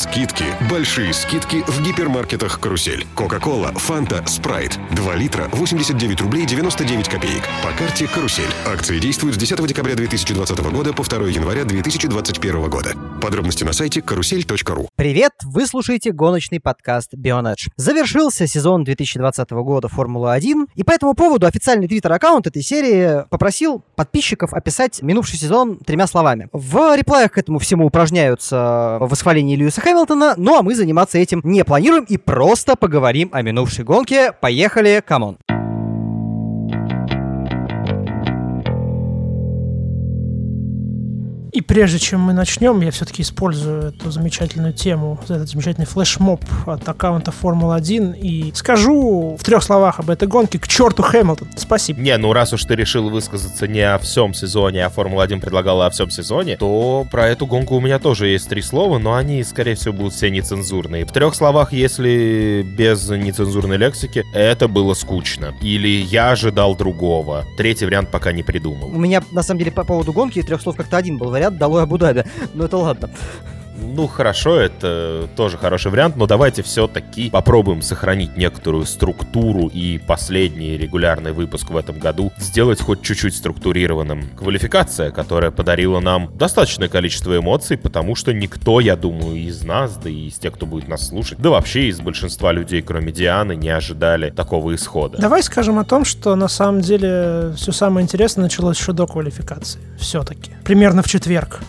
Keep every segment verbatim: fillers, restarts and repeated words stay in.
Скидки. Большие скидки в гипермаркетах «Карусель». Кока-кола, Фанта, Спрайт. два литра, восемьдесят девять рублей девяносто девять копеек. По карте «Карусель». Акции действуют с десятого декабря две тысячи двадцатого года по второго января две тысячи двадцать первого года. Подробности на сайте карусель точка ру. Привет! Вы слушаете гоночный подкаст «Бионедж». Завершился сезон две тысячи двадцатого года Формулы один, и по этому поводу официальный твиттер-аккаунт этой серии попросил подписчиков описать минувший сезон тремя словами. В реплаях к этому всему упражняются в восхвалении Льюиса Хэмилтона, ну а мы заниматься этим не планируем и просто поговорим о минувшей гонке. Поехали, камон! И прежде чем мы начнем, я все-таки использую эту замечательную тему, этот замечательный флешмоб от аккаунта Формула один и скажу в трех словах об этой гонке: к черту Хэмилтон, спасибо. Не, ну раз уж ты решил высказаться не о всем сезоне, а Формула один предлагала о всем сезоне, то про эту гонку у меня тоже есть три слова, но они, скорее всего, будут все нецензурные. В трех словах, если без нецензурной лексики, это было скучно. Или я ожидал другого. Третий вариант пока не придумал. У меня, на самом деле, по поводу гонки трех слов как-то один был вариант. Долой Абу-Даби. Но это ладно. Ну, хорошо, это тоже хороший вариант, но давайте все-таки попробуем сохранить некоторую структуру и последний регулярный выпуск в этом году сделать хоть чуть-чуть структурированным. Квалификация, которая подарила нам достаточное количество эмоций, потому что никто, я думаю, из нас, да и из тех, кто будет нас слушать, да вообще из большинства людей, кроме Дианы, не ожидали такого исхода. Давай скажем о том, что на самом деле все самое интересное началось еще до квалификации, все-таки. Примерно в четверг,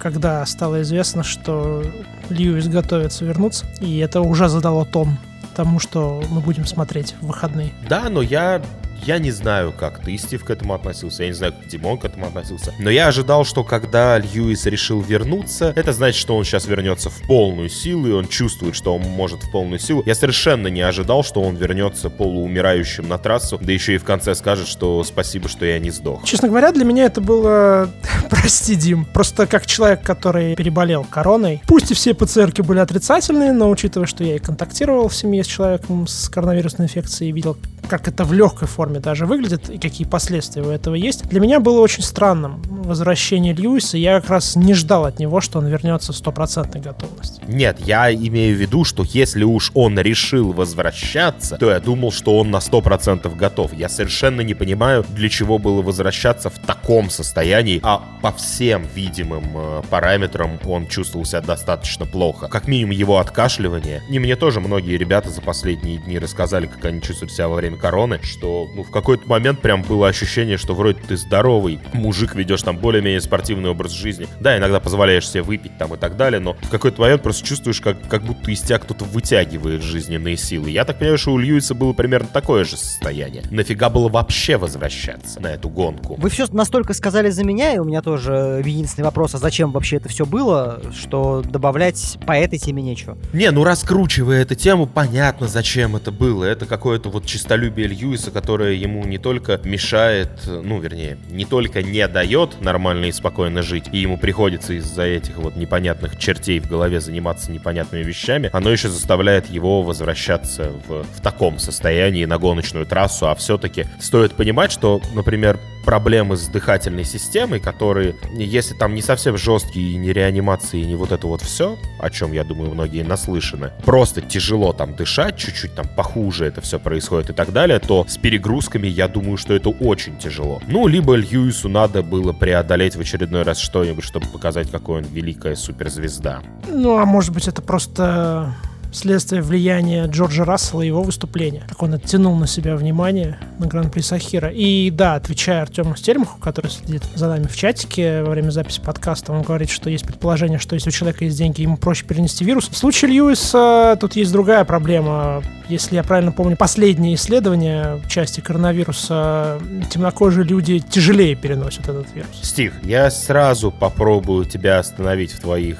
когда стало известно, что Льюис готовится вернуться, и это уже задало тон тому, что мы будем смотреть в выходные. Да, но я... Я не знаю, как ты, Стив, к этому относился, я не знаю, как Димон к этому относился, но я ожидал, что когда Льюис решил вернуться, это значит, что он сейчас вернется в полную силу, и он чувствует, что он может в полную силу. Я совершенно не ожидал, что он вернется полуумирающим на трассу, да еще и в конце скажет, что спасибо, что я не сдох. Честно говоря, для меня это было... Прости, Дим, просто как человек, который переболел короной. Пусть и все ПЦРки были отрицательные, но учитывая, что я и контактировал в семье с человеком с коронавирусной инфекцией, видел, как это в легкой форме даже выглядит и какие последствия у этого есть. Для меня было очень странным возвращение Льюиса. Я как раз не ждал от него, что он вернется в стопроцентной готовности. Нет, я имею в виду, что если уж он решил возвращаться, то я думал, что он на сто процентов готов. Я совершенно не понимаю, для чего было возвращаться в таком состоянии, а по всем видимым параметрам он чувствовал себя достаточно плохо. Как минимум его откашливание. И мне тоже многие ребята за последние дни рассказали, как они чувствуют себя во время короны, что ну, в какой-то момент прям было ощущение, что вроде ты здоровый мужик, ведешь там более-менее спортивный образ жизни. Да, иногда позволяешь себе выпить там и так далее, но в какой-то момент просто чувствуешь, как, как будто из тебя кто-то вытягивает жизненные силы. Я так понимаю, что у Льюиса было примерно такое же состояние. Нафига было вообще возвращаться на эту гонку? Вы все настолько сказали за меня, и у меня тоже единственный вопрос, а зачем вообще это все было, что добавлять по этой теме нечего. Не, ну раскручивая эту тему, понятно, зачем это было. Это какое-то вот честолюбие Льюиса, которое которая ему не только мешает, ну, вернее, не только не дает нормально и спокойно жить, и ему приходится из-за этих вот непонятных чертей в голове заниматься непонятными вещами, оно еще заставляет его возвращаться в, в таком состоянии на гоночную трассу. А все-таки стоит понимать, что, например, проблемы с дыхательной системой, которые, если там не совсем жесткие, и не реанимации, и не вот это вот все, о чем, я думаю, многие наслышаны, просто тяжело там дышать, чуть-чуть там похуже это все происходит и так далее, то с перегрузками, я думаю, что это очень тяжело. Ну, либо Льюису надо было преодолеть в очередной раз что-нибудь, чтобы показать, какой он великая суперзвезда. Ну, а может быть, это просто... вследствие влияния Джорджа Рассела и его выступления. Так он оттянул на себя внимание на Гран-при Сахира. И да, отвечая Артему Стельмаху, который следит за нами в чатике во время записи подкаста, он говорит, что есть предположение, что если у человека есть деньги, ему проще перенести вирус. В случае Льюиса тут есть другая проблема. Если я правильно помню, последние исследования в части коронавируса, темнокожие люди тяжелее переносят этот вирус. Стив, я сразу попробую тебя остановить в твоих...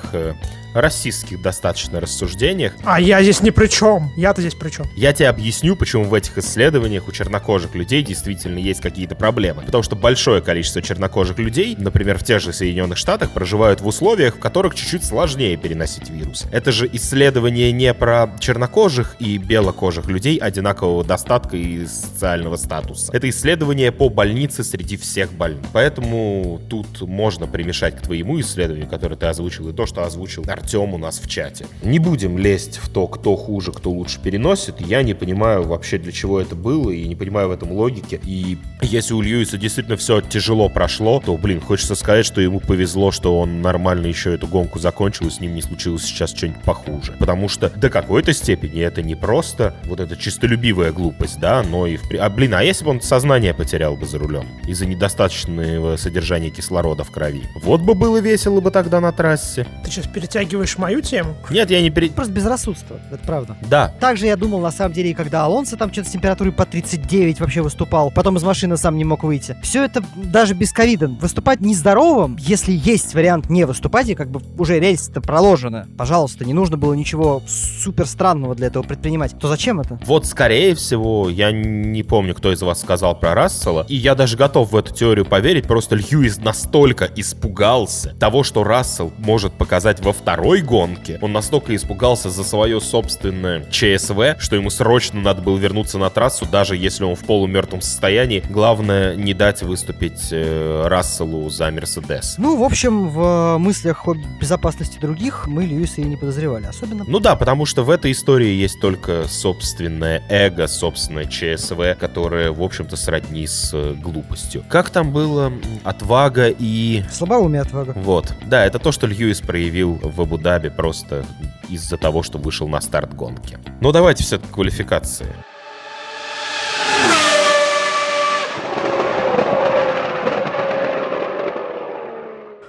расистских достаточно рассуждениях. А я здесь ни при чем. Я-то здесь при чем? Я тебе объясню, почему в этих исследованиях у чернокожих людей действительно есть какие-то проблемы. Потому что большое количество чернокожих людей, например, в тех же Соединенных Штатах, проживают в условиях, в которых чуть-чуть сложнее переносить вирус. Это же исследование не про чернокожих и белокожих людей одинакового достатка и социального статуса. Это исследование по больнице среди всех больных. Поэтому тут можно примешать к твоему исследованию, которое ты озвучил, и то, что озвучил Артем у нас в чате. Не будем лезть в то, кто хуже, кто лучше переносит. Я не понимаю вообще, для чего это было, и не понимаю в этом логике. И если у Льюиса действительно все тяжело прошло, то, блин, хочется сказать, что ему повезло, что он нормально еще эту гонку закончил, и с ним не случилось сейчас что-нибудь похуже. Потому что до какой-то степени это не просто вот эта чистолюбивая глупость, да, но и... В... А, блин, а если бы он сознание потерял бы за рулем из-за недостаточного содержания кислорода в крови? Вот бы было весело бы тогда на трассе. Ты сейчас перетягиваешь мою тему? Нет, я не перетягиваю. Просто безрассудство, это правда. Да. Так же я думал, на самом деле, и когда Алонсо там что-то с температурой по тридцать девять вообще выступал, потом из машины сам не мог выйти. Все это даже без ковида. Выступать нездоровым, если есть вариант не выступать, и как бы уже рельсы-то проложены. Пожалуйста, не нужно было ничего супер странного для этого предпринимать. То зачем это? Вот, скорее всего, я не помню, кто из вас сказал про Рассела, и я даже готов в эту теорию поверить, просто Льюис настолько испугался того, что Рассел может показать во второй гонке, он настолько испугался за свое собственное ЧСВ, что ему срочно надо было вернуться на трассу, даже если он в полумертвом состоянии. Главное, не дать выступить э, Расселу за Мерседес. Ну, в общем, в мыслях о безопасности других мы Льюиса и не подозревали особенно. Ну да, потому что в этой истории есть только собственное эго, собственное ЧСВ, которое, в общем-то, сродни с глупостью. Как там было? Отвага и... Слабоумие, отвага. Вот. Да, это то, что Льюис проявил в Абу-Даби просто из-за того, что вышел на старт гонки. Но давайте все-таки к квалификации.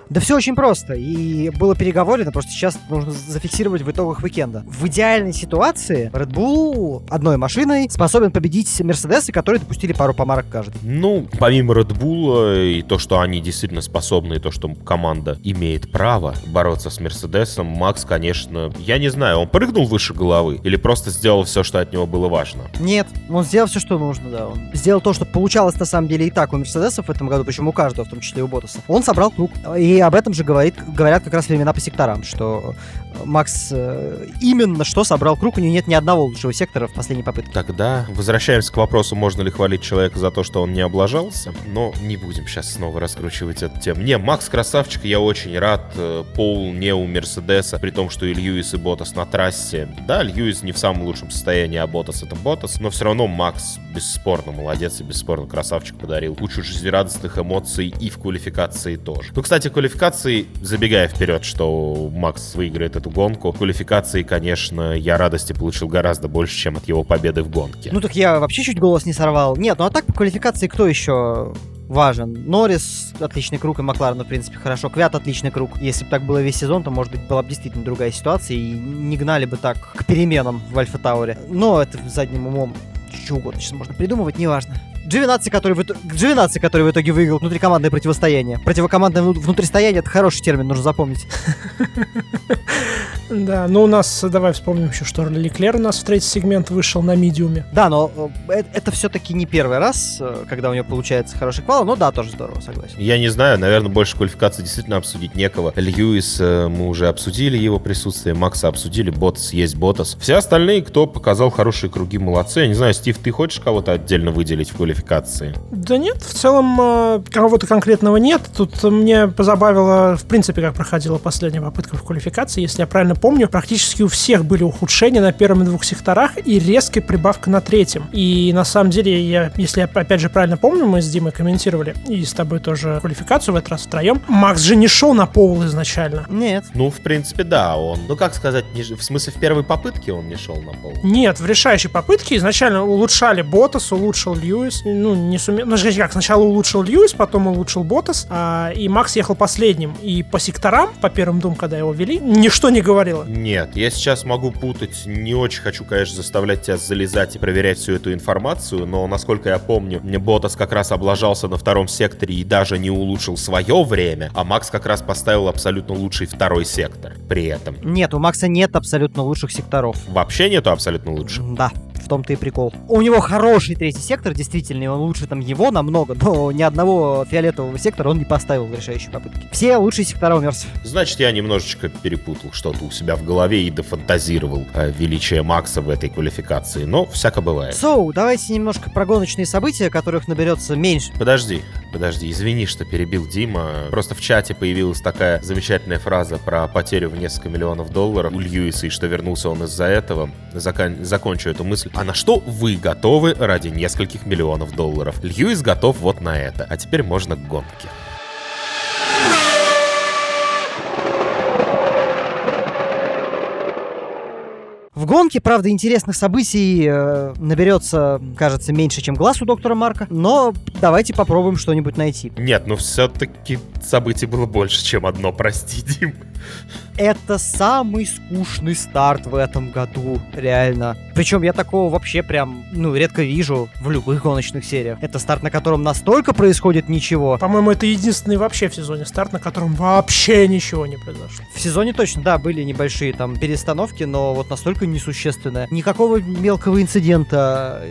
Да все очень просто, и было переговорено, просто сейчас нужно зафиксировать в итогах уикенда. В идеальной ситуации Red Bull одной машиной способен победить Мерседесы, которые допустили пару помарок каждый. Ну, помимо Red Bull и то, что они действительно способны, и то, что команда имеет право бороться с Мерседесом, Макс, конечно, я не знаю, он прыгнул выше головы или просто сделал все, что от него было важно? Нет, он сделал все, что нужно, да. Он сделал то, что получалось на самом деле и так у Мерседесов в этом году, причем у каждого, в том числе и у Боттаса. Он собрал круг, и об этом же говорит, говорят как раз времена по секторам, что Макс э, именно что собрал круг, у него нет ни одного лучшего сектора в последней попытке. Тогда возвращаемся к вопросу, можно ли хвалить человека за то, что он не облажался, но не будем сейчас снова раскручивать эту тему. Не, Макс красавчик, я очень рад, Пол не у Мерседеса, при том, что и Льюис, и Боттас на трассе. Да, Льюис не в самом лучшем состоянии, а Боттас это Боттас, но все равно Макс бесспорно молодец и бесспорно красавчик, подарил кучу жизнерадостных эмоций и в квалификации тоже. Ну, кстати, квалификация квалификации, забегая вперед, что Макс выиграет эту гонку, в квалификации, конечно, я радости получил гораздо больше, чем от его победы в гонке. Ну так я вообще чуть голос не сорвал. Нет, ну а так по квалификации кто еще важен? Норрис, отличный круг, и Макларен, в принципе, хорошо. Квят, отличный круг. Если бы так было весь сезон, то, может быть, была бы действительно другая ситуация, и не гнали бы так к переменам в Альфа-Тауре. Но это задним умом чего угодно сейчас можно придумывать, неважно. джи двенадцать, который в, джи двенадцать, который в итоге выиграл внутрикомандное противостояние. Противокомандное внутристояние — это хороший термин, нужно запомнить. Да, но у нас, давай вспомним еще, что Леклер у нас в третий сегмент вышел на медиуме. Да, но это все-таки не первый раз, когда у него получается хороший квал, но да, тоже здорово, согласен. Я не знаю, наверное, больше квалификации действительно обсудить некого. Льюис, мы уже обсудили его присутствие, Макса обсудили, Боттас есть Боттас. Все остальные, кто показал хорошие круги, молодцы. Я не знаю, Стив, ты хочешь кого-то отдельно выделить в квалификации? Да нет, в целом кого-то конкретного нет. Тут мне позабавило, в принципе, как проходила последняя попытка в квалификации. Если я правильно помню, практически у всех были ухудшения на первом и двух секторах и резкая прибавка на третьем. И на самом деле, я, если я опять же правильно помню, мы с Димой комментировали и с тобой тоже квалификацию в этот раз втроем. Макс же не шел на пол изначально. Нет. Ну, в принципе, да, он. Ну, как сказать, не, в смысле, в первой попытке он не шел на пол? Нет, в решающей попытке изначально улучшали Боттас, улучшил Льюис. Ну, не сумел. Ну, как, сначала улучшил Льюис, потом улучшил Боттас, а, и Макс ехал последним. И по секторам, по первым двум, когда его вели, ничто не говорило. Нет, я сейчас могу путать. Не очень хочу, конечно, заставлять тебя залезать и проверять всю эту информацию, но, насколько я помню, Боттас как раз облажался на втором секторе и даже не улучшил свое время, а Макс как раз поставил абсолютно лучший второй сектор при этом. Нет, у Макса нет абсолютно лучших секторов. Вообще нету абсолютно лучших? Да. В том-то и прикол. У него хороший третий сектор, действительно, и он лучше там его намного, но ни одного фиолетового сектора он не поставил в решающей попытке. Все лучшие сектора у Мерс. Значит, я немножечко перепутал что-то у себя в голове и дофантазировал э, величие Макса в этой квалификации, но всяко бывает. So, давайте немножко про гоночные события, которых наберется меньше. Подожди, Подожди, извини, что перебил, Дима. Просто в чате появилась такая замечательная фраза про потерю в несколько миллионов долларов у Льюиса, и что вернулся он из-за этого. Закон... Закончу эту мысль. А на что вы готовы ради нескольких миллионов долларов? Льюис готов вот на это. А теперь можно к гонке. В гонке, правда, интересных событий э, наберется, кажется, меньше, чем глаз у доктора Марка, но давайте попробуем что-нибудь найти. Нет, ну все-таки событий было больше, чем одно, прости, Дим. Это самый скучный старт в этом году, реально. Причем я такого вообще прям, ну, редко вижу в любых гоночных сериях. Это старт, на котором настолько происходит ничего. По-моему, это единственный вообще в сезоне старт, на котором вообще ничего не произошло. В сезоне точно, да, были небольшие там перестановки, но вот настолько несущественное. Никакого мелкого инцидента.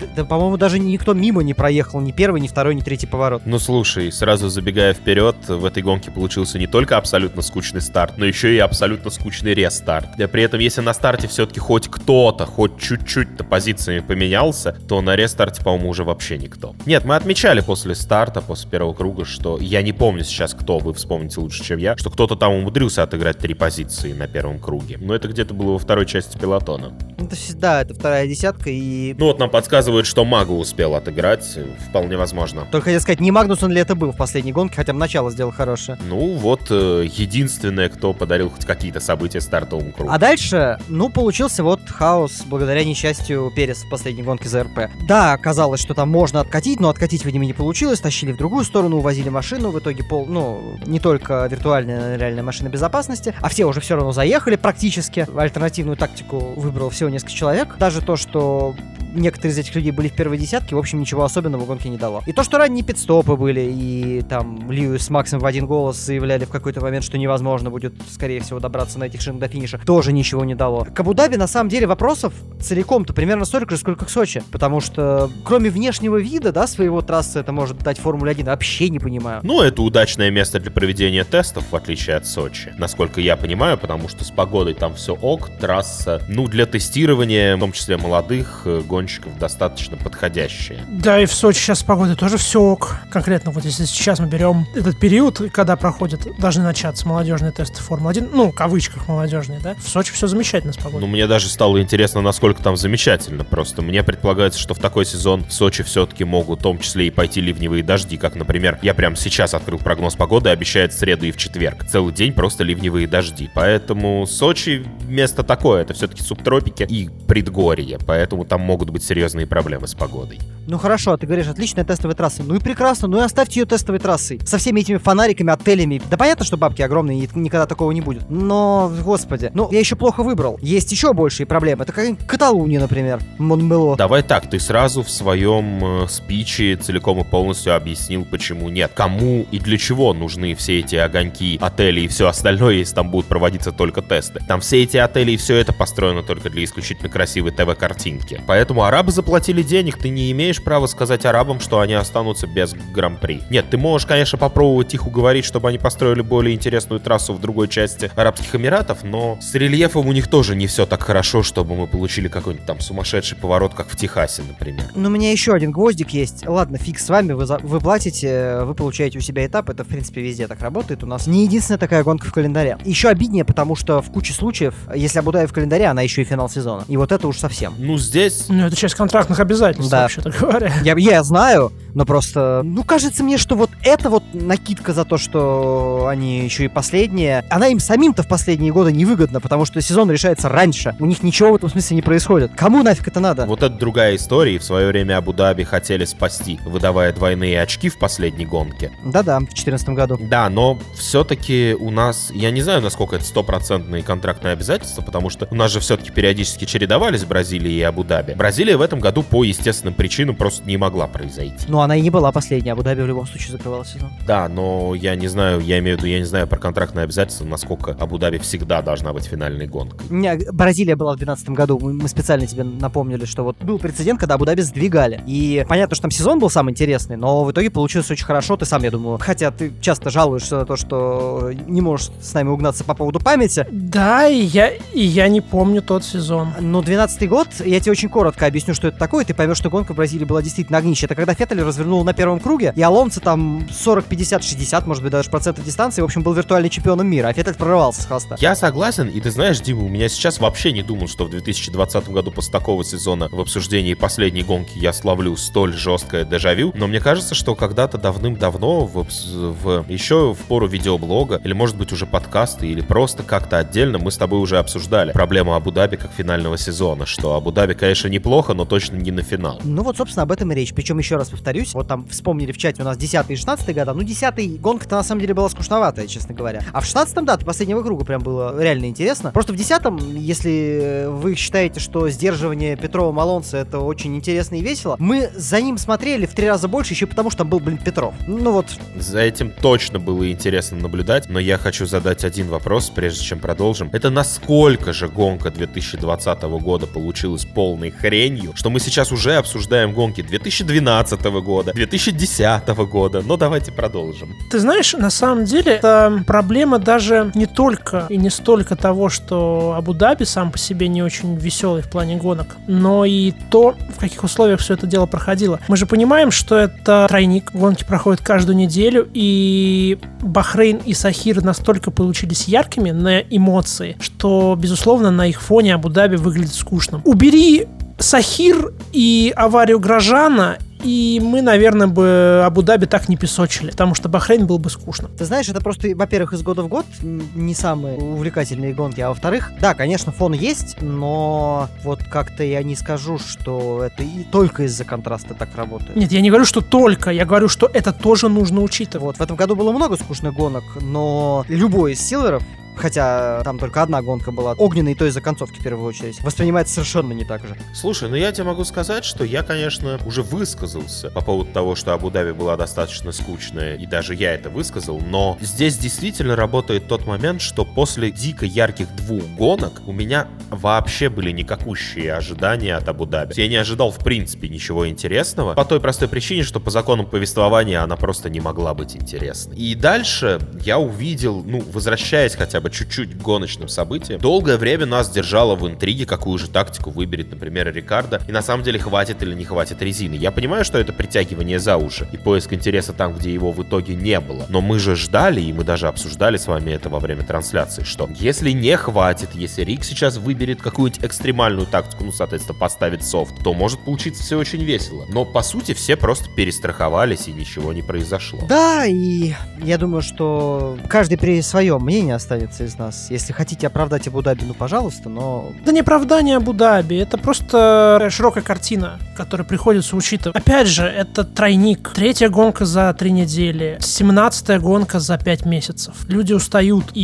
Да, да, по-моему, даже никто мимо не проехал. Ни первый, ни второй, ни третий поворот. Ну, слушай, сразу забегая вперед, в этой гонке получился не только абсолютно скучный старт, но еще и абсолютно скучный рестарт. При этом, если на старте все-таки хоть кто-то, хоть чуть-чуть-то позициями поменялся, то на рестарте, по-моему, уже вообще никто. Нет, мы отмечали после старта, после первого круга, что... Я не помню сейчас, кто, вы вспомните лучше, чем я, что кто-то там умудрился отыграть три позиции на первом круге. Но это где-то было во второй части пилотона. Это, да, это вторая десятка и... Ну вот нам подсказывают, что Магу успел отыграть. Вполне возможно. Только хотел сказать, не Магнусон ли это был в последней гонке, хотя бы начало сделал хорошее. Ну вот, единственное, кто подарил хоть какие-то события стартовому кругу. А дальше, ну, получился вот хаос благодаря несчастью Переса в последней гонке за эр пэ. Да, казалось, что там можно откатить, но откатить, видимо, не получилось. Тащили в другую сторону, увозили машину. В итоге пол... Ну, не только виртуальная, реальная машина безопасности, а все уже все равно заехали практически. Альтернативную тактику выбрал всего несколько человек. Даже то, что некоторые из этих людей были в первой десятке, в общем, ничего особенного в гонке не дало. И то, что ранние пидстопы были, и там Льюис с Максом в один голос заявляли в какой-то момент, что невозможно будет, скорее всего, добраться на этих шинах до финиша, тоже ничего не дало. К Абу-Даби, на самом деле, вопросов целиком-то примерно столько же, сколько к Сочи. Потому что, кроме внешнего вида, да, своего трассы, это может дать Формуле один, вообще не понимаю. Ну, это удачное место для проведения тестов, в отличие от Сочи. Насколько я понимаю, потому что с погодой там все ок, трасса, ну, для тестирования, в том числе молодых гонщиков, достаточно подходящая. Да, и в Сочи сейчас с погодой тоже все ок. Конкретно, вот если сейчас мы берем этот период, когда проходят, должны начаться молодежные тесты Формулы один, ну, в кавычках молодежные, да, в Сочи все замечательно с погодой. Ну, мне даже стало интересно, насколько там замечательно. Просто мне предполагается, что в такой сезон в Сочи все-таки могут в том числе и пойти ливневые дожди, как, например, я прямо сейчас открыл прогноз погоды, обещает в среду и в четверг. Целый день просто ливневые дожди. Поэтому Сочи место такое, это все-таки субтропики и предгорье, поэтому там могут быть серьезные проблемы с погодой. Ну хорошо, ты говоришь, отличная тестовая трасса. Ну и прекрасно, ну и оставьте ее тестовой трассой. Со всеми этими фонариками, отелями. Да понятно, что бабки огромные, и никогда такого не будет. Но, господи, ну я еще плохо выбрал. Есть еще большие проблемы. Это какая-нибудь Каталуния, например, Монмело. Давай так, ты сразу в своем э, спиче целиком и полностью объяснил, почему нет. Кому и для чего нужны все эти огоньки, отели и все остальное, если там будут проводиться только тесты. Там все эти отели и все это построено только для исключительно красивой ТВ-картинки. Поэтому арабы заплатили денег, ты не имеешь права сказать арабам, что они останутся без гран-при. Нет, ты можешь, конечно, попробовать их уговорить, чтобы они построили более интересную трассу в другой части Арабских Эмиратов, но с рельефом у них тоже не все так хорошо, чтобы мы получили какой-нибудь там сумасшедший поворот, как в Техасе, например. Ну, у меня еще один гвоздик есть. Ладно, фиг с вами, вы, за... вы платите, вы получаете у себя этап, это, в принципе, везде так работает у нас. Не единственная такая гонка в календаре. Еще обиднее, потому что в куче случаев, если Абу-Даби в календаре, она еще и финал сезона. И вот это уж совсем. Ну, здесь... Ну, это часть контрактных обязательств, да, вообще-то говоря. Я, я знаю, но просто... Ну, кажется мне, что вот эта вот накидка за то, что они еще и последние, она им самим-то в последние годы невыгодна, потому что сезон решается раньше. У них ничего в этом смысле не происходит. Кому нафиг это надо? Вот это другая история, и в свое время Абу-Даби хотели спасти, выдавая двойные очки в последней гонке. Да-да, в две тысячи четырнадцатом году. Да, но все-таки у нас... Я не знаю, насколько это стопроцентные контрактные обязательства, потому что у нас же все-таки периодически чередовались Бразилия и Абу-Даби. Бразилия в этом году по естественным причинам просто не могла произойти. Но она и не была последней, Абу-Даби в любом случае закрывала сезон. Да, но я не знаю, я имею в виду, я не знаю про контрактные обязательства, насколько Абу-Даби всегда должна быть финальной гонкой. Не, Бразилия была в две тысячи двенадцатом году, мы, мы специально тебе напомнили, что вот был прецедент, когда Абу-Даби сдвигали. И понятно, что там сезон был самый интересный, но в итоге получилось очень хорошо, ты сам, я думаю, хотя ты часто жалуешься на то, что не можешь с нами угнаться по поводу памяти. Да, и я, и я не помню тот сезон. Но двенадцатый год, я тебе очень коротко объясню, что это такое, ты поймешь, что гонка в Бразилии была действительно огнище. Это когда Феттель раз развернул на первом круге, и Алонсо там сорок, пятьдесят, шестьдесят, может быть, даже процентов дистанции, в общем, был виртуальный чемпионом мира, а Феттель прорвался с хвоста. Я согласен, и ты знаешь, Дима, у меня сейчас вообще не думал, что в две тысячи двадцатом году после такого сезона в обсуждении последней гонки я словлю столь жесткое дежавю, но мне кажется, что когда-то давным-давно, в, в, еще в пору видеоблога, или, может быть, уже подкасты, или просто как-то отдельно мы с тобой уже обсуждали проблему Абу-Даби как финального сезона, что Абу-Даби, конечно, неплохо, но точно не на финал. Ну вот, собственно, об этом и речь. Причем, еще раз повторюсь, вот там вспомнили в чате у нас десятый и шестнадцатый года, ну десятый гонка-то на самом деле была скучноватая, честно говоря. А в шестнадцатом, да, до последнего круга прям было реально интересно. Просто в десятом, если вы считаете, что сдерживание Петрова-Алонсо это очень интересно и весело, мы за ним смотрели в три раза больше, еще потому что там был, блин, Петров. Ну вот. За этим точно было интересно наблюдать, но я хочу задать один вопрос, прежде чем продолжим. Это насколько же гонка две тысячи двадцатого года получилась полной хренью, что мы сейчас уже обсуждаем гонки две тысячи двенадцатого года, две тысячи десятого года, но давайте продолжим. Ты знаешь, на самом деле, это проблема даже не только и не столько того, что Абу-Даби сам по себе не очень веселый в плане гонок, но и то, в каких условиях все это дело проходило. Мы же понимаем, что это тройник, гонки проходят каждую неделю, и Бахрейн и Сахир настолько получились яркими на эмоции, что, безусловно, на их фоне Абу-Даби выглядит скучным. Убери Сахир и аварию Грожана, и мы, наверное, бы Абу-Даби так не песочили, потому что Бахрейн был бы скучно. Ты знаешь, это просто, во-первых, из года в год не самые увлекательные гонки, а во-вторых, да, конечно, фон есть, но вот как-то я не скажу, что это и только из-за контраста так работает. Нет, я не говорю, что только, я говорю, что это тоже нужно учитывать. Вот, в этом году было много скучных гонок, но любой из силверов, хотя там только одна гонка была, огненная, и то из-за концовки в первую очередь, воспринимается совершенно не так же. Слушай, ну я тебе могу сказать, что я, конечно, уже высказался по поводу того, что Абу-Даби была достаточно скучная, и даже я это высказал, но здесь действительно работает тот момент, что после дико ярких двух гонок у меня вообще были никакущие ожидания от Абу-Даби. Я не ожидал в принципе ничего интересного, по той простой причине, что по законам повествования она просто не могла быть интересной. И дальше я увидел, ну, возвращаясь хотя бы чуть-чуть гоночным событием. Долгое время нас держало в интриге, какую же тактику выберет, например, Рикардо, и на самом деле хватит или не хватит резины. Я понимаю, что это притягивание за уши и поиск интереса там, где его в итоге не было. Но мы же ждали, и мы даже обсуждали с вами это во время трансляции, что если не хватит, если Рик сейчас выберет какую-нибудь экстремальную тактику, ну, соответственно, поставит софт, то может получиться все очень весело. Но, по сути, все просто перестраховались, и ничего не произошло. Да, и я думаю, что каждый при своем мнении останется из нас. Если хотите оправдать Абу-Даби, ну, пожалуйста, но... Да не оправдание Абу-Даби, это просто широкая картина, которую приходится учитывать. Опять же, это тройник. Третья гонка за три недели, семнадцатая гонка за пять месяцев. Люди устают, и,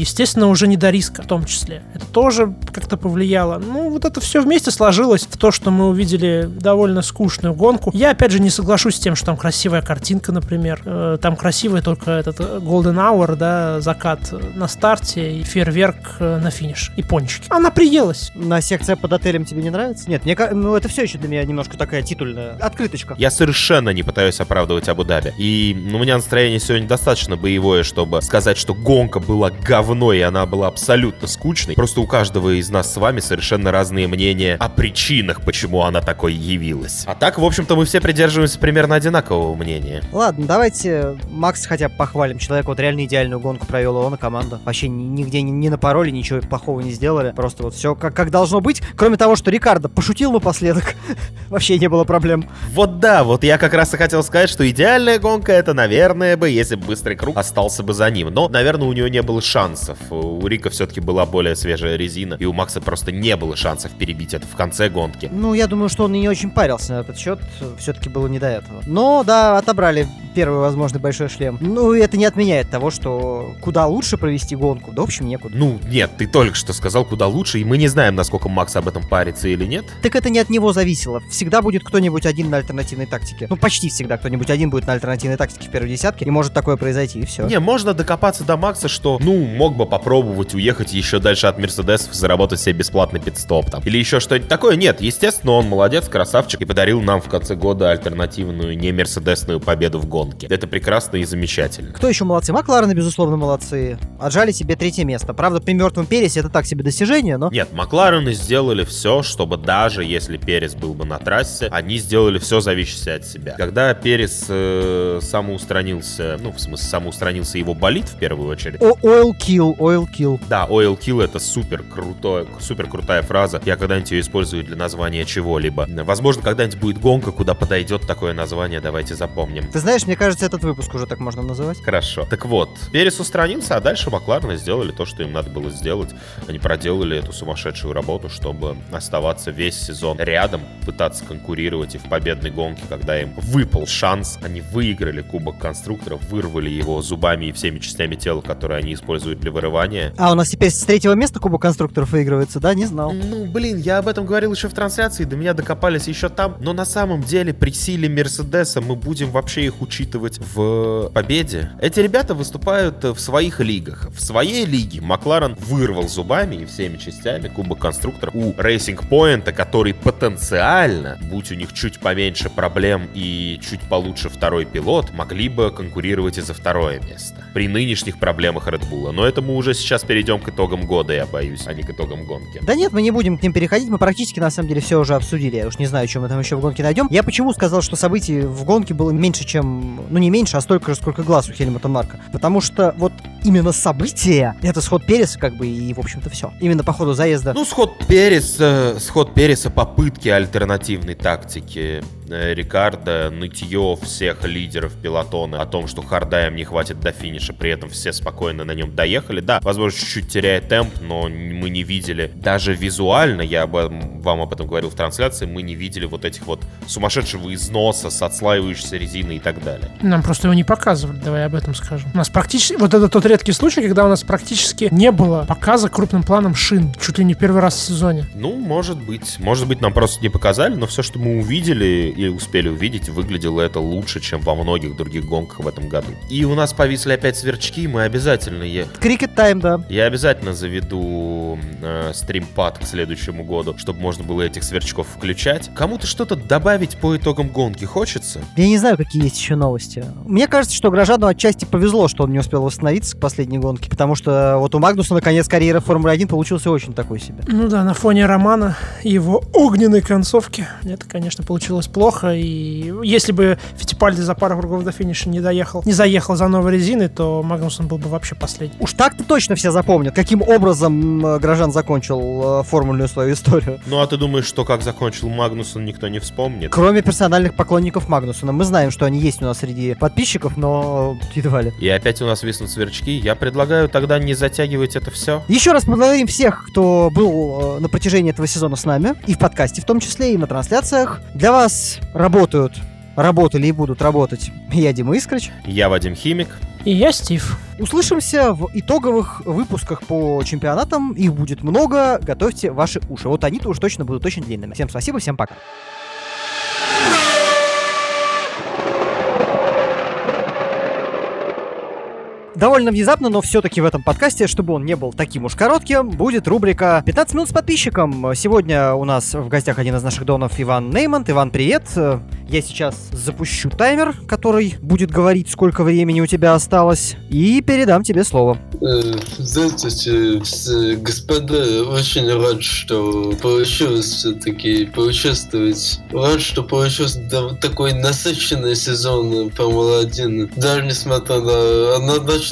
естественно, уже не до риска в том числе. Это тоже как-то повлияло. Ну, вот это все вместе сложилось в то, что мы увидели довольно скучную гонку. Я, опять же, не соглашусь с тем, что там красивая картинка, например. Там красивый только этот Golden Hour, да, закат на старте, и фейерверк на финиш, и пончики. Она приелась. На секция под отелем тебе не нравится? Нет, мне, ну, это все еще для меня немножко такая титульная открыточка. Я совершенно не пытаюсь оправдывать Абу-Даби. И ну, у меня настроение сегодня достаточно боевое, чтобы сказать, что гонка была говно, и она была абсолютно скучной. Просто у каждого из нас с вами совершенно разные мнения о причинах, почему она такой явилась. А так, в общем-то, мы все придерживаемся примерно одинакового мнения. Ладно, давайте Макс хотя бы похвалим. Человек вот реально идеальную гонку провел, он и команда. Вообще нигде не, не напороли, ничего плохого не сделали. Просто вот все как, как должно быть. Кроме того, что Рикардо пошутил напоследок. Вообще не было проблем. Вот да, вот я как раз и хотел сказать, что идеальная гонка это, наверное, бы, если бы быстрый круг остался бы за ним. Но, наверное, у него не было шансов. У Рика все-таки была более свежая резина, и у Макса просто не было шансов перебить это в конце гонки. Ну, я думаю, что он и не очень парился на этот счет. Все-таки было не до этого. Но, да, отобрали первый возможный большой шлем. Ну, это не отменяет того, что куда лучше провести гонку, да в общем некуда. Ну, нет, ты только что сказал, куда лучше, и мы не знаем, насколько Макс об этом парится или нет. Так это не от него зависело. Всегда будет кто-нибудь один на альтернативной тактике. Ну, почти всегда кто-нибудь один будет на альтернативной тактике в первой десятке, и может такое произойти, и все. Не, можно докопаться до Макса, что, ну, мог бы попробовать уехать еще дальше от Мерседесов, заработать себе бесплатный пит-стоп там. Или еще что-нибудь такое. Нет, естественно, он молодец, красавчик, и подарил нам в конце года альтернативную не мерседесную победу в гонке. Это прекрасно и замечательно. Кто еще молодцы? Макларены, безусловно, молодцы. Отжали забрали себе третье место. Правда, при мертвом Пересе это так себе достижение, но... Нет, Макларены сделали все, чтобы даже если Перес был бы на трассе, они сделали все зависящее от себя. Когда Перес э, самоустранился, ну, в смысле, самоустранился его болид в первую очередь. О- oil kill, oil kill. Да, oil kill — это супер крутое, супер крутая фраза. Я когда-нибудь ее использую для названия чего-либо. Возможно, когда-нибудь будет гонка, куда подойдет такое название, давайте запомним. Ты знаешь, мне кажется, этот выпуск уже так можно называть. Хорошо. Так вот, Перес устранился, а дальше Макларены сделали то, что им надо было сделать. Они проделали эту сумасшедшую работу, чтобы оставаться весь сезон рядом, пытаться конкурировать, и в победной гонке, когда им выпал шанс, они выиграли Кубок Конструкторов, вырвали его зубами и всеми частями тела, которые они используют для вырывания. А у нас теперь с третьего места Кубок Конструкторов выигрывается, да? Не знал. Ну, блин, я об этом говорил еще в трансляции, до меня докопались еще там, но на самом деле при силе Мерседеса мы будем вообще их учитывать в победе. Эти ребята выступают в своих лигах. В своей лиге Макларен вырвал зубами и всеми частями Кубок Конструкторов у Racing Point, который потенциально, будь у них чуть поменьше проблем и чуть получше второй пилот, могли бы конкурировать и за второе место при нынешних проблемах Red Bull. Но это мы уже сейчас перейдем к итогам года, я боюсь, а не к итогам гонки. Да нет, мы не будем к ним переходить, мы практически на самом деле все уже обсудили. Я уж не знаю, чем мы там еще в гонке найдем. Я почему сказал, что событий в гонке было меньше, чем... Ну, не меньше, а столько же, сколько глаз у Хельмута Марка. Потому что вот именно события, это сход Переса, как бы, и, в общем-то, все. Именно по ходу заезда. Ну, сход Переса, сход Переса, попытки альтернативной тактики Рикардо, нытье всех лидеров пилотона о том, что харда им не хватит до финиша, при этом все спокойно на нем доехали. Да, возможно, чуть-чуть теряет темп, но мы не видели, даже визуально, я об этом, вам об этом говорил в трансляции, мы не видели вот этих вот сумасшедшего износа с отслаивающейся резиной и так далее. Нам просто его не показывали, давай об этом скажем. У нас практически, вот это тот редкий случай, когда у нас практически не было показа крупным планом шин, чуть ли не первый раз в сезоне. Ну, может быть, может быть, нам просто не показали, но все, что мы увидели или успели увидеть, выглядело это лучше, чем во многих других гонках в этом году. И у нас повисли опять сверчки, мы обязательно... Крикет тайм, да. Я обязательно заведу э, стримпад к следующему году, чтобы можно было этих сверчков включать. Кому-то что-то добавить по итогам гонки хочется? Я не знаю, какие есть еще новости. Мне кажется, что Гражану отчасти повезло, что он не успел восстановиться к последней гонке, потому что вот у Магнусона конец карьеры в Формуле один получился очень такой себе. Ну да, на фоне Романа и его огненной концовки это, конечно, получилось плохо. И если бы Фиттипальди за пару кругов до финиша не доехал, не заехал за новой резиной, то Магнусон был бы вообще последний. Уж так-то точно все запомнят, каким образом Гражан закончил формульную свою историю. Ну а ты думаешь, что как закончил Магнусон, никто не вспомнит? Кроме персональных поклонников Магнусона. Мы знаем, что они есть у нас среди подписчиков, но едва ли. И опять у нас виснут сверчки. Я предлагаю тогда не затягивать это все. Еще раз благодарим всех, кто был на протяжении этого сезона с нами, и в подкасте в том числе, и на трансляциях. Для вас работают, работали и будут работать я, Дима Искрич. Я, Вадим Химик. И я, Стив. Услышимся в итоговых выпусках по чемпионатам. Их будет много. Готовьте ваши уши. Вот они-то уж точно будут очень длинными. Всем спасибо, всем пока. Довольно внезапно, но все-таки в этом подкасте, чтобы он не был таким уж коротким, будет рубрика «пятнадцать минут с подписчиком». Сегодня у нас в гостях один из наших донов Иван Неймонт. Иван, привет. Я сейчас запущу таймер, который будет говорить, сколько времени у тебя осталось, и передам тебе слово. Здравствуйте, господа. Очень рад, что получилось все-таки поучаствовать. Рад, что получился такой насыщенный сезон Формулы один, даже несмотря на однозначно,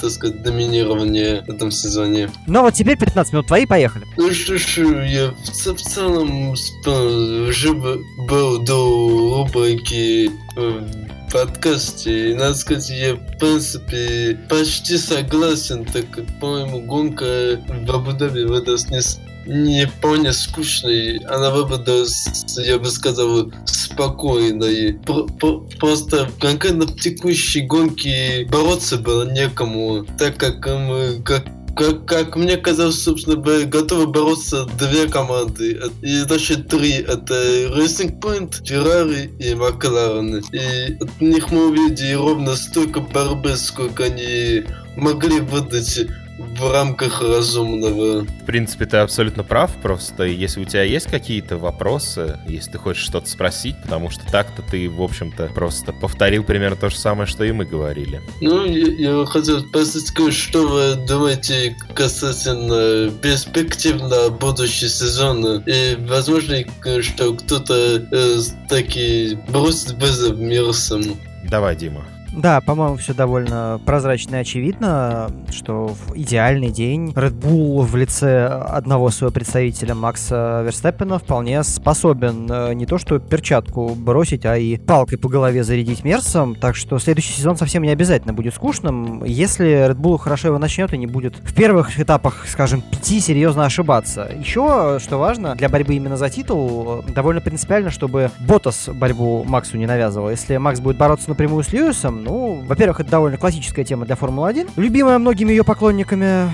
так сказать, доминирование в этом сезоне. Ну вот теперь пятнадцать минут твои, поехали. Ну что ж, я в, в целом уже был до рубрики в подкасте, и надо сказать, я в принципе почти согласен, так как, по-моему, гонка в Абу-Даби выдалась не не вполне скучной, она выдалась, я бы сказал, спокойной. Про- про- просто конкретно в текущей гонке бороться было некому, так как мы, как Как, как мне казалось, собственно, готовы бороться две команды, и даже три. Это Racing Point, Ferrari и Макларен. И от них мы увидели ровно столько борьбы, сколько они могли выдать в рамках разумного. В принципе, ты абсолютно прав, просто если у тебя есть какие-то вопросы, если ты хочешь что-то спросить, потому что так-то ты, в общем-то, просто повторил примерно то же самое, что и мы говорили. Ну, я, я хотел спросить, что вы думаете касательно перспективно будущего сезона, и возможно, что кто-то э, таки бросит вызов миру самому. Давай, Дима. Да, по-моему, все довольно прозрачно и очевидно, что в идеальный день Red Bull в лице одного своего представителя Макса Верстаппена вполне способен не то что перчатку бросить, а и палкой по голове зарядить Мерсом, так что следующий сезон совсем не обязательно будет скучным, если Red Bull хорошо его начнет и не будет в первых этапах, скажем, пяти серьезно ошибаться. Еще, что важно, для борьбы именно за титул довольно принципиально, чтобы Ботас борьбу Максу не навязывал. Если Макс будет бороться напрямую с Льюисом, ну, во-первых, это довольно классическая тема для Формулы-один, любимая многими ее поклонниками,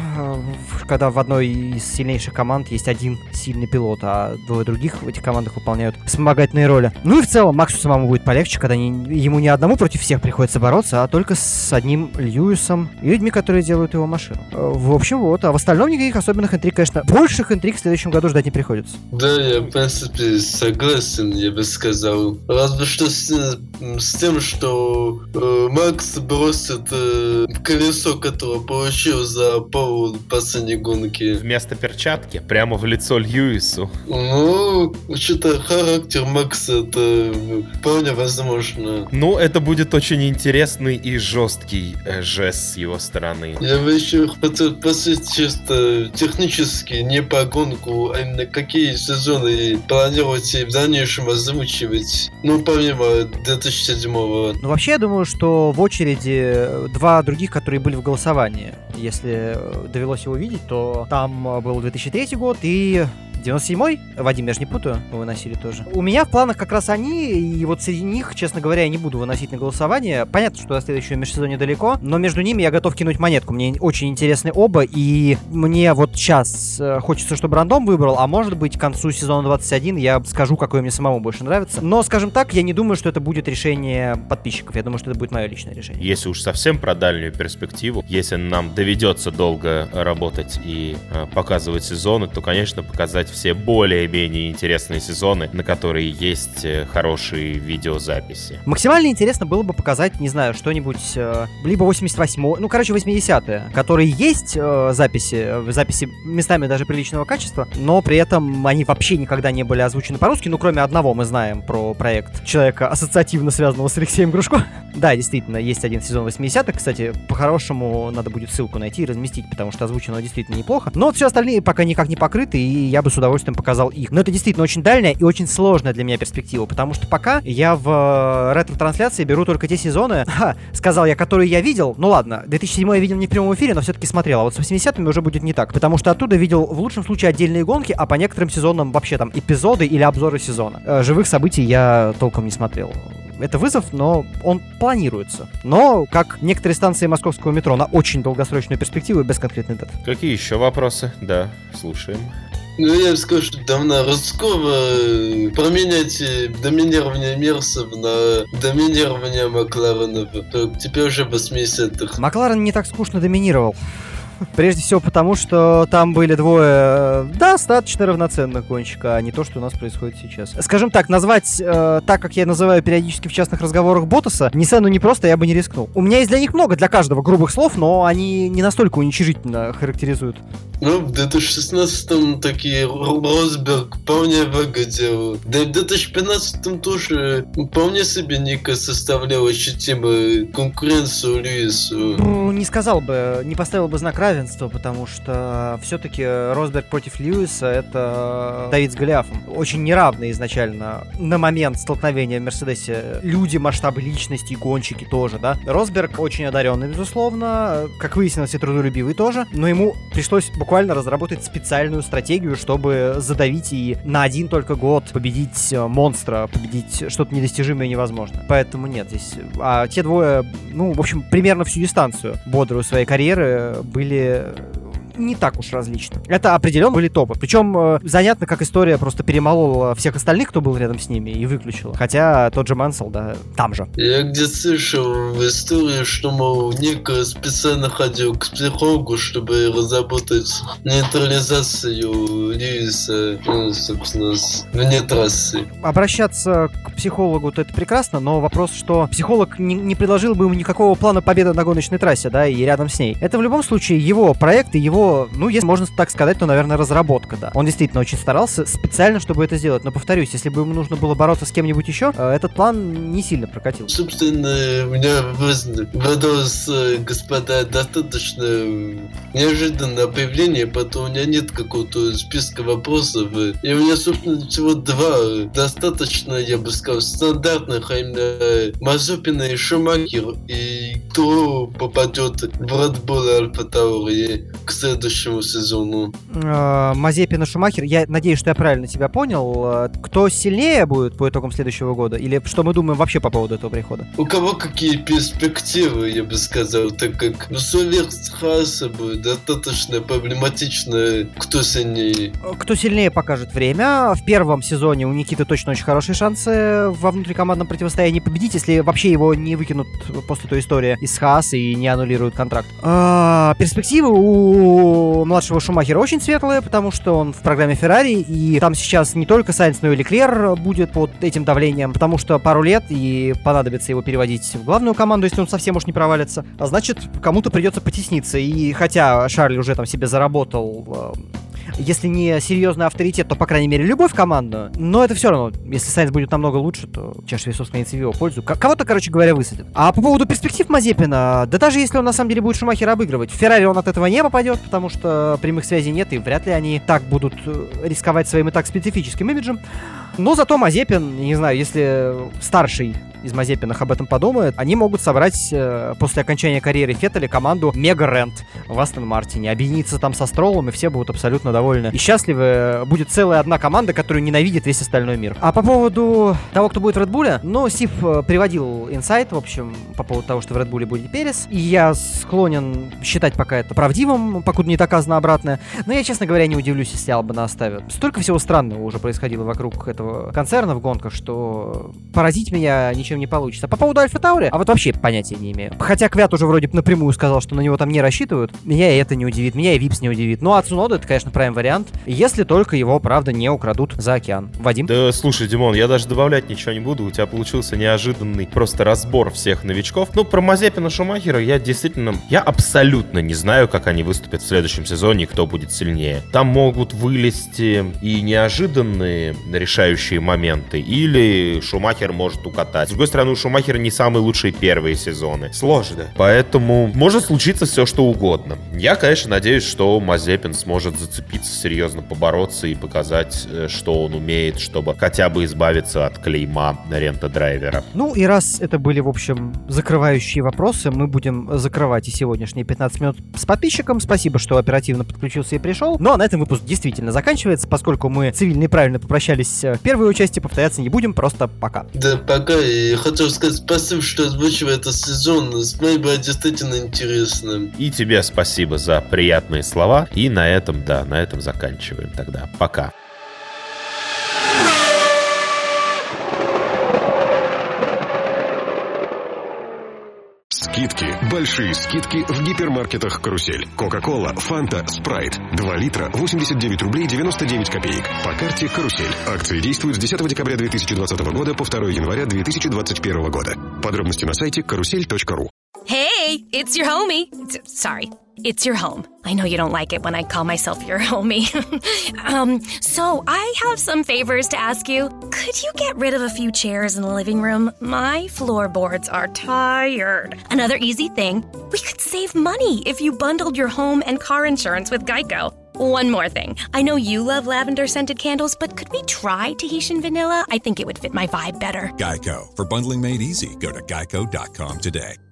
когда в одной из сильнейших команд есть один сильный пилот, а двое других в этих командах выполняют вспомогательные роли. Ну и в целом Максу самому будет полегче, когда не, ему не одному против всех приходится бороться, а только с одним Льюисом и людьми, которые делают его машину. В общем, вот, а в остальном никаких особенных интриг, конечно, больших интриг в следующем году ждать не приходится. Да, я, в принципе, согласен, я бы сказал. Разве что с, с тем, что... Макс бросит э, колесо, которое получил за пол последней гонки. Вместо перчатки прямо в лицо Льюису. Ну, учитывая характер Макса, это вполне возможно. Ну, это будет очень интересный и жесткий жест с его стороны. Я бы еще хотел спросить чисто технически, не по гонку, а именно какие сезоны планируете в дальнейшем озвучивать, ну, помимо две тысячи седьмого. Ну, вообще, я думаю, что что в очереди два других, которые были в голосовании. Если довелось его видеть, то там был две тысячи третий год и девяносто седьмой. Вадим, я же не путаю, мы выносили тоже. У меня в планах как раз они, и вот среди них, честно говоря, я не буду выносить на голосование. Понятно, что до следующего межсезонья далеко, но между ними я готов кинуть монетку. Мне очень интересны оба, и мне вот сейчас хочется, чтобы рандом выбрал, а может быть, к концу сезона двадцать один я скажу, какой мне самому больше нравится. Но, скажем так, я не думаю, что это будет решение подписчиков. Я думаю, что это будет мое личное решение. Если уж совсем про дальнюю перспективу, если нам доведется долго работать и э, показывать сезоны, то, конечно, показать все более-менее интересные сезоны, на которые есть хорошие видеозаписи. Максимально интересно было бы показать, не знаю, что-нибудь, либо восемьдесят восьмой, ну, короче, восьмидесятые, которые есть э, записи, записи местами даже приличного качества, но при этом они вообще никогда не были озвучены по-русски, ну, кроме одного мы знаем про проект человека, ассоциативно связанного с Алексеем Грушко. Да, действительно, есть один сезон восьмидесятых, кстати, по-хорошему надо будет ссылку найти и разместить, потому что озвучено действительно неплохо, но вот все остальные пока никак не покрыты, и я бы с удовольствием показал их. Но это действительно очень дальняя и очень сложная для меня перспектива, потому что пока я в ретро-трансляции беру только те сезоны, ха, сказал я, которые я видел, ну ладно, две тысячи седьмой я видел не в прямом эфире, но все-таки смотрел, а вот с восьмидесятыми уже будет не так, потому что оттуда видел в лучшем случае отдельные гонки, а по некоторым сезонам вообще там эпизоды или обзоры сезона. Живых событий я толком не смотрел. Это вызов, но он планируется. Но, как некоторые станции московского метро, на очень долгосрочную перспективу и без конкретной даты. Какие еще вопросы? Да, слушаем. Ну, я бы сказал, что давно Рыскова променять доминирование Мерсов на доминирование Макларенов. Теперь уже восьмидесятых. Макларен не так скучно доминировал. Прежде всего потому, что там были двое достаточно равноценных гонщика, а не то, что у нас происходит сейчас. Скажем так, назвать э, так, как я называю периодически в частных разговорах Ботаса, Ниссану непросто, я бы не рискнул. У меня есть для них много, для каждого, грубых слов, но они не настолько уничижительно характеризуют. Ну, в две тысячи шестнадцатом такие Росберг вполне выгодил. Да и в две тысячи пятнадцатом тоже вполне себе Ника составлял ощутимую конкуренцию Льюису. Ну, не сказал бы, не поставил бы знак равенства. Равенство, потому что все-таки Росберг против Льюиса — это Давид с Голиафом. Очень неравные изначально на момент столкновения в Мерседесе люди, масштабы личности, гонщики тоже, да. Росберг очень одаренный, безусловно, как выяснилось, и трудолюбивый тоже, но ему пришлось буквально разработать специальную стратегию, чтобы задавить и на один только год победить монстра, победить что-то недостижимое и невозможное. Поэтому нет, здесь... А те двое, ну, в общем, примерно всю дистанцию бодрую своей карьеры были... не так уж различно. Это определенно были топы. Причем э, занятно, как история просто перемолола всех остальных, кто был рядом с ними, и выключила. Хотя тот же Мансел, да, там же. Я где слышал в истории, что, мол, Ник специально ходил к психологу, чтобы разработать нейтрализацию Льюиса, ну, собственно, вне трассы. Обращаться к психологу-то это прекрасно, но вопрос, что психолог не, не предложил бы ему никакого плана победы на гоночной трассе, да, и рядом с ней. Это в любом случае его проект и его, ну, если можно так сказать, то, наверное, разработка, да. Он действительно очень старался специально, чтобы это сделать, но, повторюсь, если бы ему нужно было бороться с кем-нибудь еще, этот план не сильно прокатил. Собственно, у меня вопрос, господа, достаточно неожиданное появление, поэтому у меня нет какого-то списка вопросов, и у меня, собственно, всего два достаточно, я бы сказал, стандартных, а именно Мазепина и Шумахер, и кто попадет в Red Bull и Альфа Таури к следующему сезону. Мазепин и Шумахер, я надеюсь, что я правильно тебя понял, кто сильнее будет по итогам следующего года, или что мы думаем вообще по поводу этого прихода? У кого какие перспективы, я бы сказал, так как в условиях Хааса будет достаточно проблематично, кто сильнее. Кто сильнее покажет время. В первом сезоне у Никиты точно очень хорошие шансы во внутрикомандном противостоянии победить, если вообще его не выкинут после той истории из Хааса и не аннулируют контракт. А, перспективы у младшего Шумахера очень светлые, потому что он в программе Феррари, и там сейчас не только Сайнс, но и Леклер будет под этим давлением, потому что пару лет и понадобится его переводить в главную команду, если он совсем уж не провалится. А значит, кому-то придется потесниться. И хотя Шарль уже там себе заработал, если не серьезный авторитет, то, по крайней мере, любовь командную. Но это все равно, если Сайнс будет намного лучше, то чаша весов станет в его пользу. К- кого-то, короче говоря, высадят. А по поводу перспектив Мазепина, да даже если он на самом деле будет Шумахера обыгрывать, в Феррари он от этого не попадет, потому что прямых связей нет, и вряд ли они так будут рисковать своим и так специфическим имиджем. Но зато Мазепин, не знаю, если старший из Мазепинах об этом подумает, они могут собрать э, после окончания карьеры Феттеля команду Мега-Рент в Астон Мартине, объединиться там со Строллом, и все будут абсолютно довольны и счастливы. Будет целая одна команда, которую ненавидит весь остальной мир. А по поводу того, кто будет в Редбуле, ну, Сив приводил инсайт, в общем, по поводу того, что в Редбуле будет Перес, и я склонен считать пока это правдивым, покуда не доказано обратное, но я, честно говоря, не удивлюсь, если Албана оставят. Столько всего странного уже происходило вокруг этого концерна в гонках, что поразить меня ничего не получится. А по поводу Альфа Таури, а вот вообще понятия не имею. Хотя Квят уже вроде бы напрямую сказал, что на него там не рассчитывают. Меня и это не удивит, меня и Випс не удивит. Ну а Цунода это, конечно, прайм вариант, если только его, правда, не украдут за океан. Вадим? Да слушай, Димон, я даже добавлять ничего не буду. У тебя получился неожиданный просто разбор всех новичков. Ну, про Мазепина, Шумахера я действительно, я абсолютно не знаю, как они выступят в следующем сезоне и кто будет сильнее. Там могут вылезти и неожиданные решающие моменты, или Шумахер может укатать. С другой стороны, у Шумахера не самые лучшие первые сезоны. Сложно. Поэтому может случиться все, что угодно. Я, конечно, надеюсь, что Мазепин сможет зацепиться, серьезно побороться и показать, что он умеет, чтобы хотя бы избавиться от клейма рента-драйвера. Ну и раз это были, в общем, закрывающие вопросы, мы будем закрывать и сегодняшние пятнадцать минут с подписчиком. Спасибо, что оперативно подключился и пришел. Ну а на этом выпуск действительно заканчивается, поскольку мы цивильно и правильно попрощались в первой части, повторяться не будем, просто пока. Да, пока. И я хотел сказать спасибо, что озвучиваю этот сезон. С вами было действительно интересно. И тебе спасибо за приятные слова. И на этом, да, на этом заканчиваем тогда. Пока. Скидки. Большие скидки в гипермаркетах «Карусель». Кока-кола, Фанта, Спрайт. два литра, восемьдесят девять рублей девяносто девять копеек. По карте «Карусель». Акции действуют с десятого декабря две тысячи двадцатого года по второго января две тысячи двадцать первого года. Подробности на сайте карусель точка ру. Hey, it's your homie. Sorry, it's your home. I know you don't like it when I call myself your homie. um, so I have some favors to ask you. Could you get rid of a few chairs in the living room? My floorboards are tired. Another easy thing, we could save money if you bundled your home and car insurance with Geico. One more thing. I know you love lavender-scented candles, but could we try Tahitian vanilla? I think it would fit my vibe better. Geico. For bundling made easy, go to geico dot com today.